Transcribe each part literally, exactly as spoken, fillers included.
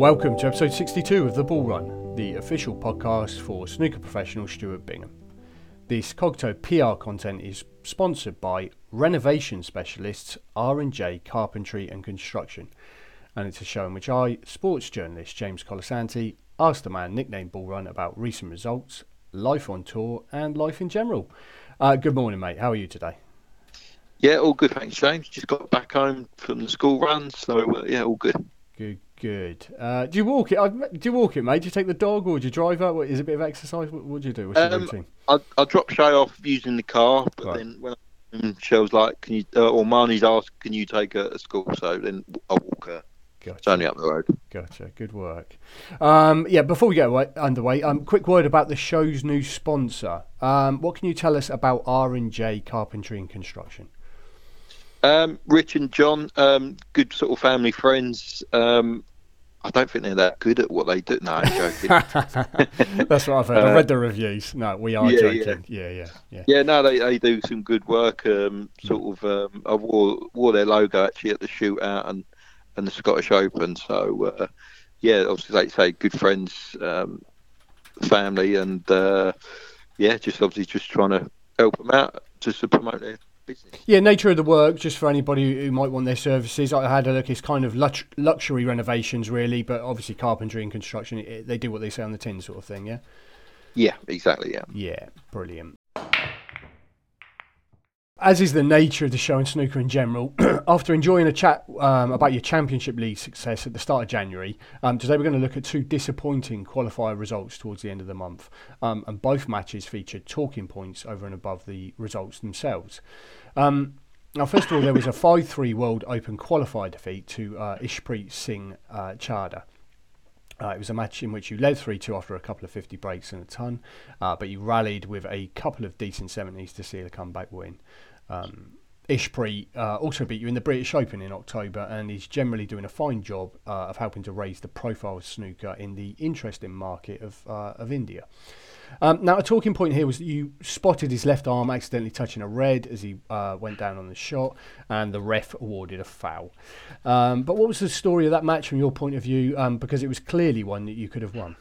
Welcome to episode sixty-two of The Ball Run, the official podcast for snooker professional Stuart Bingham. This Cogto P R content is sponsored by renovation specialists R and J Carpentry and Construction, and it's a show in which I, sports journalist James Colasanti, asked the man nicknamed Ball Run about recent results, life on tour and life in general. Uh, good morning, mate. How are you today? Yeah, all good, thanks, James. Just got back home from the school run, so uh, yeah, all good. Good. Good. Uh, do you walk it? Do you walk it, mate? Do you take the dog or do you drive out? Is it a bit of exercise? What, what do you do? What's your um, routine? I, I drop Shay off using the car, but right. then when I'm, Shell's like, "Can you?" Uh, or Marnie's asked, "Can you take her to school?" So then I walk her. Gotcha. It's only up the road. Gotcha. Good work. Um, yeah. Before we get away, underway, um, quick word about the show's new sponsor. Um, what can you tell us about R and J Carpentry and Construction? Um, Rich and John, um, good sort of family friends. Um, I don't think they're that good at what they do. No, I'm joking. That's what I've heard. Uh, I've read the reviews. No, we are yeah, joking. Yeah. yeah, yeah, yeah. Yeah, no, they, they do some good work. Um, sort of, um, I wore wore their logo actually at the shootout and, and the Scottish Open. So, uh, yeah, obviously, like you say, good friends, um, family, and uh, yeah, just obviously just trying to help them out, just to promote their business. Yeah, nature of the work, just for anybody who might want their services. I had a look, it's kind of lux- luxury renovations really, but obviously carpentry and construction, it, they do what they say on the tin sort of thing, yeah? Yeah, exactly, yeah. Yeah, brilliant. As is the nature of the show and snooker in general, after enjoying a chat um, about your Championship League success at the start of January, um, today we're going to look at two disappointing qualifier results towards the end of the month, um, and both matches featured talking points over and above the results themselves. Um, now, first of all, there was a five three World Open qualifier defeat to uh, Ishpreet Singh uh, Chada. Uh, it was a match in which you led three two after a couple of fifty breaks and a ton, uh, but you rallied with a couple of decent seventies to seal a comeback win. Um, Ishpreet uh, also beat you in the British Open in October, and he's generally doing a fine job uh, of helping to raise the profile of snooker in the interesting market of uh, of India. Um, now, a talking point here was that you spotted his left arm accidentally touching a red as he uh, went down on the shot, and the ref awarded a foul. Um, but what was the story of that match from your point of view? Um, because it was clearly one that you could have won.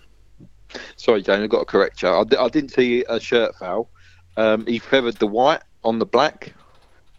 Sorry, Jane, I've got to correct you. I, d- I didn't see a shirt foul. Um, he feathered the white on the black.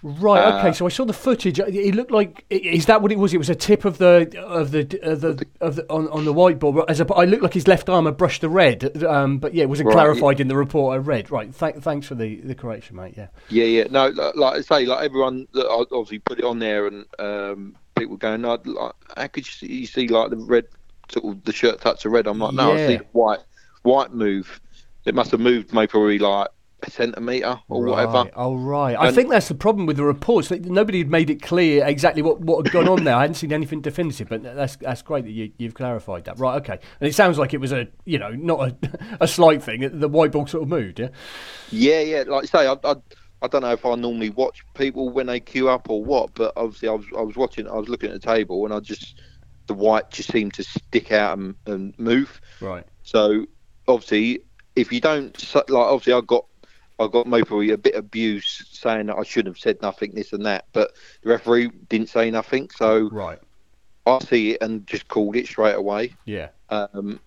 Right. Uh, okay. So I saw the footage. It looked like—is that what it was? It was a tip of the of the of the, of the on on the whiteboard. As a, I looked like his left arm had brushed the red. Um, but yeah, it wasn't right, clarified yeah. in the report I read. Right. Th- thanks for the, the correction, mate. Yeah. Yeah. Yeah. No. Like I say, like everyone that obviously put it on there, and um, people going, "No, like, how could you see, you see like the red? Sort of the shirt touch the red." I'm like, no, yeah. I see the white white move. It must have moved, maybe probably like a centimetre or right. whatever. Oh, right. And I think that's the problem with the reports. Nobody had made it clear exactly what, what had gone on there. I hadn't seen anything definitive, but that's that's great that you, you've clarified that. Right, okay. And it sounds like it was a, you know, not a, a slight thing. The white ball sort of moved, yeah? Yeah, yeah. Like I say, I, I, I don't know if I normally watch people when they queue up or what, but obviously I was, I was watching, I was looking at the table and I just, the white just seemed to stick out and, and move. Right. So, obviously, if you don't, like, obviously I got, I got maybe a bit abused saying that I should have said nothing, this and that, but the referee didn't say nothing, so right. I see it and just called it straight away. Yeah. Um,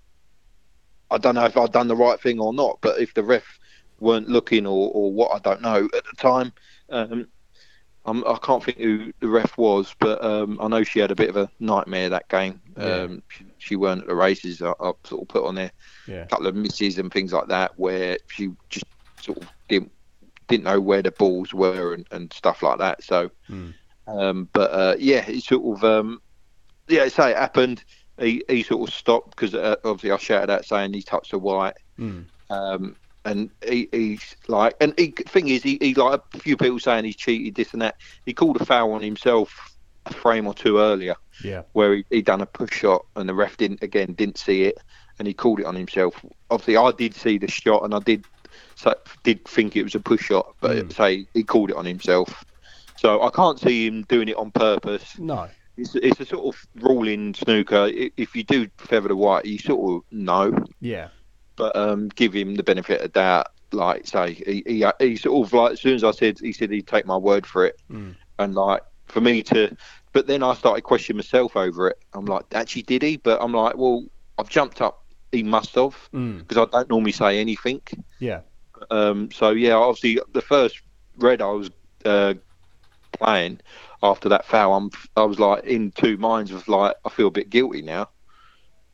I don't know if I'd done the right thing or not, but if the ref weren't looking or, or what, I don't know. At the time, um, I'm, I can't think who the ref was, but um, I know she had a bit of a nightmare that game. Yeah. Um, she, she weren't at the races. I, I sort of put on there yeah. a couple of misses and things like that where she just sort of didn't didn't know where the balls were and, and stuff like that. So, mm. um, but uh, yeah, it sort of um, yeah, say it happened. He he sort of stopped because uh, obviously I shouted out saying he touched the white, mm. um, and he he's like, and the thing is, he, he like a few people saying he cheated this and that. He called a foul on himself a frame or two earlier, yeah, where he he done a push shot and the ref didn't again didn't see it and he called it on himself. Obviously, I did see the shot and I did. So I did think it was a push shot, but mm. say he called it on himself. So I can't see him doing it on purpose. No, it's, it's a sort of rule in snooker. If you do feather the white, you sort of know. Yeah, but um, give him the benefit of doubt. Like say he, he he sort of like as soon as I said he said he'd take my word for it, mm. and like for me to But then I started questioning myself over it. I'm like, actually, did he? But I'm like, well, I've jumped up. He must have, because mm. I don't normally say anything. Yeah. Um, so, yeah, obviously, the first red I was uh, playing after that foul, I'm, I was, like, in two minds of, like, I feel a bit guilty now.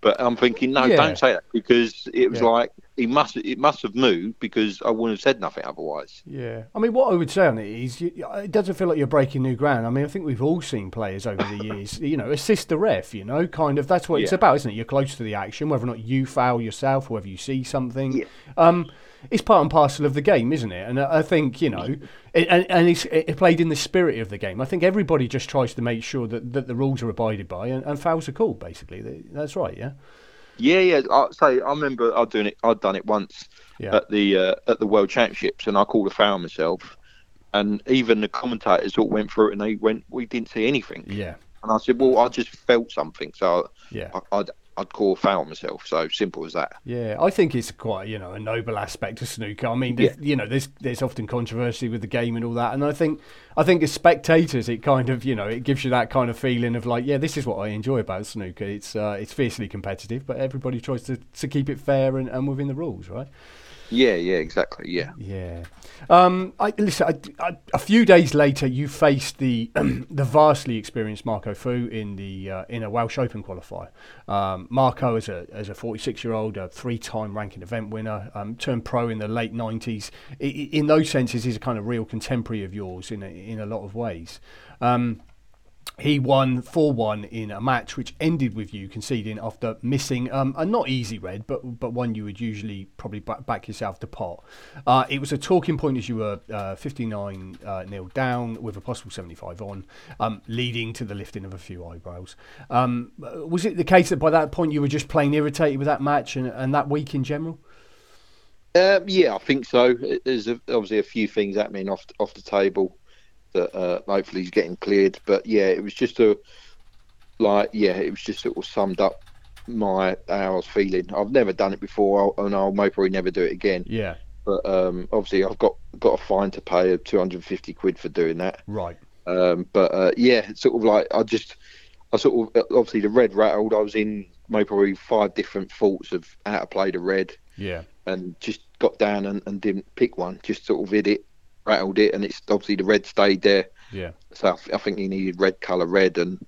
But I'm thinking, no, yeah. don't say that, because it was yeah. like, he must, it must have moved, because I wouldn't have said nothing otherwise. Yeah. I mean, what I would say on it is, you, it doesn't feel like you're breaking new ground. I mean, I think we've all seen players over the years, you know, assist the ref, you know, kind of, that's what yeah. it's about, isn't it? You're close to the action, whether or not you foul yourself, whether you see something. Yeah. Um, it's part and parcel of the game, isn't it? And I think, you know, it, and, and it's it played in the spirit of the game. I think everybody just tries to make sure that, that the rules are abided by and, and fouls are called, basically. That's right, yeah? Yeah, yeah. I say I remember I doing it. I'd done it once yeah. at the uh, at the World Championships, and I called a foul myself. And even the commentators all went through it, and they went, "We didn't see anything." Yeah. And I said, "Well, I just felt something, so yeah, I, I'd I'd call a foul myself." So simple as that. Yeah, I think it's quite you know a noble aspect of snooker. I mean, yeah. you know, there's there's often controversy with the game and all that, and I think I think as spectators, it kind of you know it gives you that kind of feeling of like, yeah, this is what I enjoy about snooker. It's uh, it's fiercely competitive, but everybody tries to, to keep it fair and, and within the rules, right? Yeah, yeah, exactly, yeah. Yeah. Um, I, listen, I, I, a few days later, you faced the the vastly experienced Marco Fu in the uh, in a Welsh Open qualifier. Um, Marco, as a as a forty-six-year-old, a three-time ranking event winner, um, turned pro in the late nineties. I, in those senses, he's a kind of real contemporary of yours in a, in a lot of ways. Um, he won four one in a match which ended with you conceding after missing um, a not easy red, but but one you would usually probably back yourself to pot. Uh, it was a talking point as you were uh, fifty-nine uh, nil down with a possible seventy-five on, um, leading to the lifting of a few eyebrows. Um, was it the case that by that point you were just plain irritated with that match and, and that week in general? Um, yeah, I think so. There's obviously a few things happening off off the table that uh, hopefully he's getting cleared, but yeah, it was just a like yeah, it was just sort of summed up my how I was feeling. I've never done it before, and I'll most probably never do it again. Yeah, but um, obviously I've got got a fine to pay of two hundred and fifty quid for doing that. Right. Um, but uh, yeah, it's sort of like I just I sort of obviously the red rattled. I was in most probably five different thoughts of how to play the red. Yeah, and just got down and, and didn't pick one. Just sort of hit it. Rattled it, and it's obviously the red stayed there. Yeah. So I, th- I think he needed red colour red, and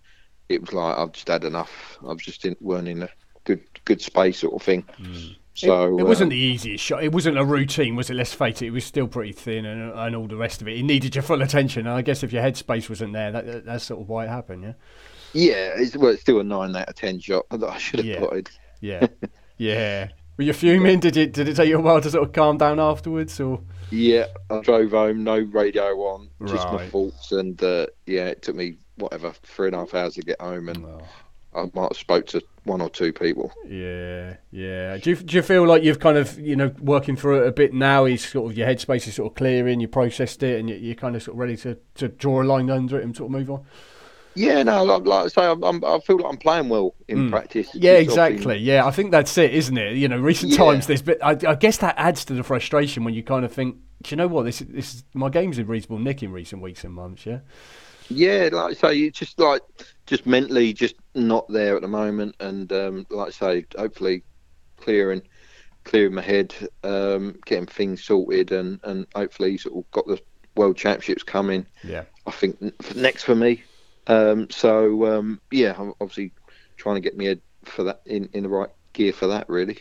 it was like I've just had enough. I've just didn't weren't in a good good space sort of thing. Mm. So it, it wasn't um, the easiest shot. It wasn't a routine, was it? Let's face it. It was still pretty thin, and and all the rest of it. It needed your full attention. And I guess if your headspace wasn't there, that that's sort of why it happened. Yeah. Yeah. It's, well, it's still a nine out of ten shot that I should have yeah. potted. Yeah. yeah. Were you fuming? Did it did it take you a while to sort of calm down afterwards, or? Yeah, I drove home, no radio on, just right. my faults, and uh, yeah, it took me, whatever, three and a half hours to get home, and oh. I might have spoke to one or two people. Yeah, yeah. Do you, do you feel like you've kind of, you know, working through it a bit now, is sort of your headspace is sort of clearing, you processed it, and you're kind of sort of ready to, to draw a line under it and sort of move on? Yeah, no, like I say, I'm, I'm, I feel like I'm playing well in mm. practice. Yeah, exactly. Been... Yeah, I think that's it, isn't it? You know, recent yeah. times, there's been, I, I guess that adds to the frustration when you kind of think, do you know what, this, this is, my game's in reasonable nick in recent weeks and months, yeah? Yeah, like I say, it's just like, just mentally just not there at the moment, and um, like I say, hopefully clearing clearing my head, um, getting things sorted, and, and hopefully sort of got the World Championships coming. Yeah, I think next for me. Um, so, um, yeah, I'm obviously trying to get me head for that in, in the right gear for that, really.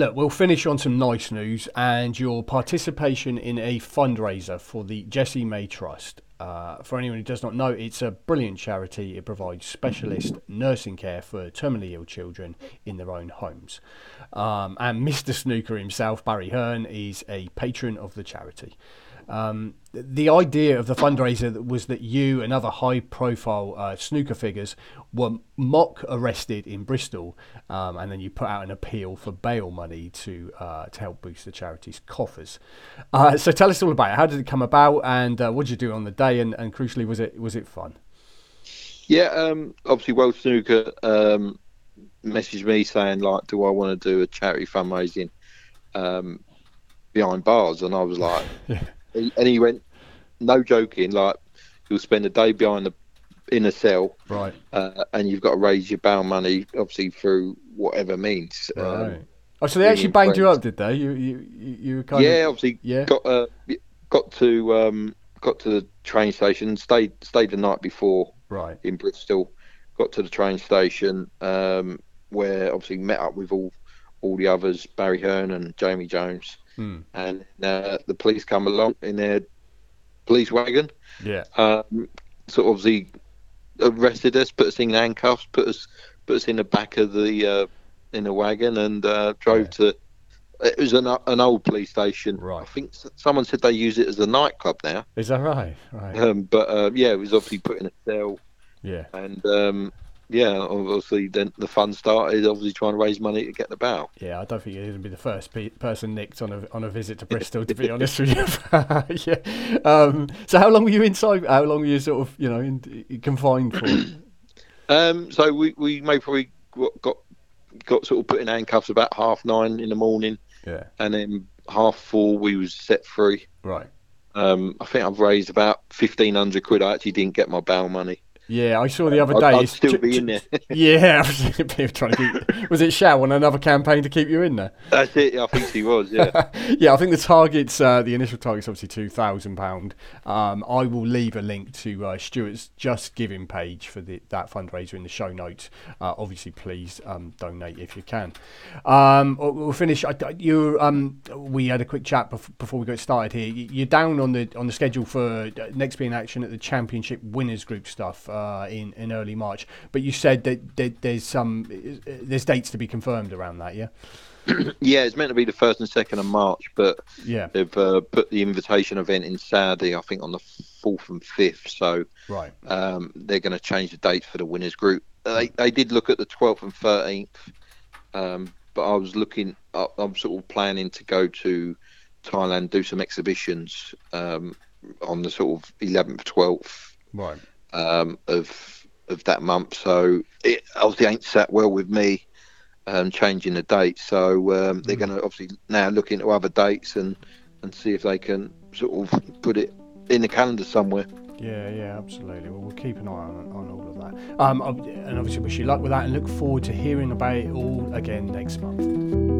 Look, we'll finish on some nice news and your participation in a fundraiser for the Jessie May Trust. Uh, for anyone who does not know, it's a brilliant charity. It provides specialist nursing care for terminally ill children in their own homes. Um, and Mister Snooker himself, Barry Hearn, is a patron of the charity. Um, the idea of the fundraiser was that you and other high-profile uh, snooker figures were mock arrested in Bristol, um, and then you put out an appeal for bail money to uh, to help boost the charity's coffers. Uh, so tell us all about it. How did it come about, and uh, what did you do on the day? And, and crucially, was it was it fun? Yeah, um, obviously, World Snooker um, messaged me saying, like, do I want to do a charity fundraising um, behind bars? And I was like. yeah. And he went, no joking, like, you'll spend a day behind the in a cell, right? Uh, and you've got to raise your bail money, obviously, through whatever means. Right. Um, oh, so they actually banged friends. you up, did they? You, you, you kind yeah, of obviously, yeah. Got uh, got to um, got to the train station, stayed stayed the night before, right, in Bristol. Got to the train station, um, where obviously met up with all all the others, Barry Hearn and Jamie Jones, hmm. and uh, the police come along in their police wagon. Yeah. Um, so obviously. Arrested us, put us in handcuffs, put us put us in the back of the uh, in a wagon, and uh, drove yeah. to. It was an an old police station. Right. I think someone said they use it as a nightclub now. Is that right? Right. Um, but uh, yeah, it was obviously put in a cell. Yeah. And um, yeah, obviously then the fun started. Obviously trying to raise money to get the bail. Yeah, I don't think you're going to be the first pe- person nicked on a on a visit to Bristol. To be honest with you. yeah. Um, so how long were you inside? How long were you sort of you know in, in, confined for? um. So we we may probably got, got got sort of put in handcuffs about half nine in the morning. Yeah. And then half four we was set free. Right. Um. I think I've raised about fifteen hundred quid. I actually didn't get my bail money. Yeah, I saw the other day. I'd, I'd still ch- be in there. yeah, trying to keep, was it Shao on another campaign to keep you in there? That's it. I think she was. Yeah, yeah. I think the target's uh, the initial target's obviously two thousand pound. Um, I will leave a link to uh, Stuart's Just Giving page for the, that fundraiser in the show notes. Uh, obviously, please um, donate if you can. Um, we'll finish. I, you, um, we had a quick chat before, before we got started here. You're down on the on the schedule for next being action at the Championship Winners Group stuff. Um, Uh, in, in early March, but you said that, that there's some there's dates to be confirmed around that, yeah? yeah, it's meant to be the first and second of March, but yeah. they've uh, put the invitation event in Saudi, I think, on the fourth and fifth, so right. um, they're going to change the date for the winners group. They they did look at the twelfth and thirteenth, um, but I was looking, I, I'm sort of planning to go to Thailand, do some exhibitions um, on the sort of eleventh, twelfth. Right. Um, of of that month, so it obviously ain't sat well with me um, changing the date. So um, they're mm. going to obviously now look into other dates and, and see if they can sort of put it in the calendar somewhere. Yeah, yeah, absolutely. Well, we'll keep an eye on, on all of that. Um, and obviously wish you luck with that, and look forward to hearing about it all again next month.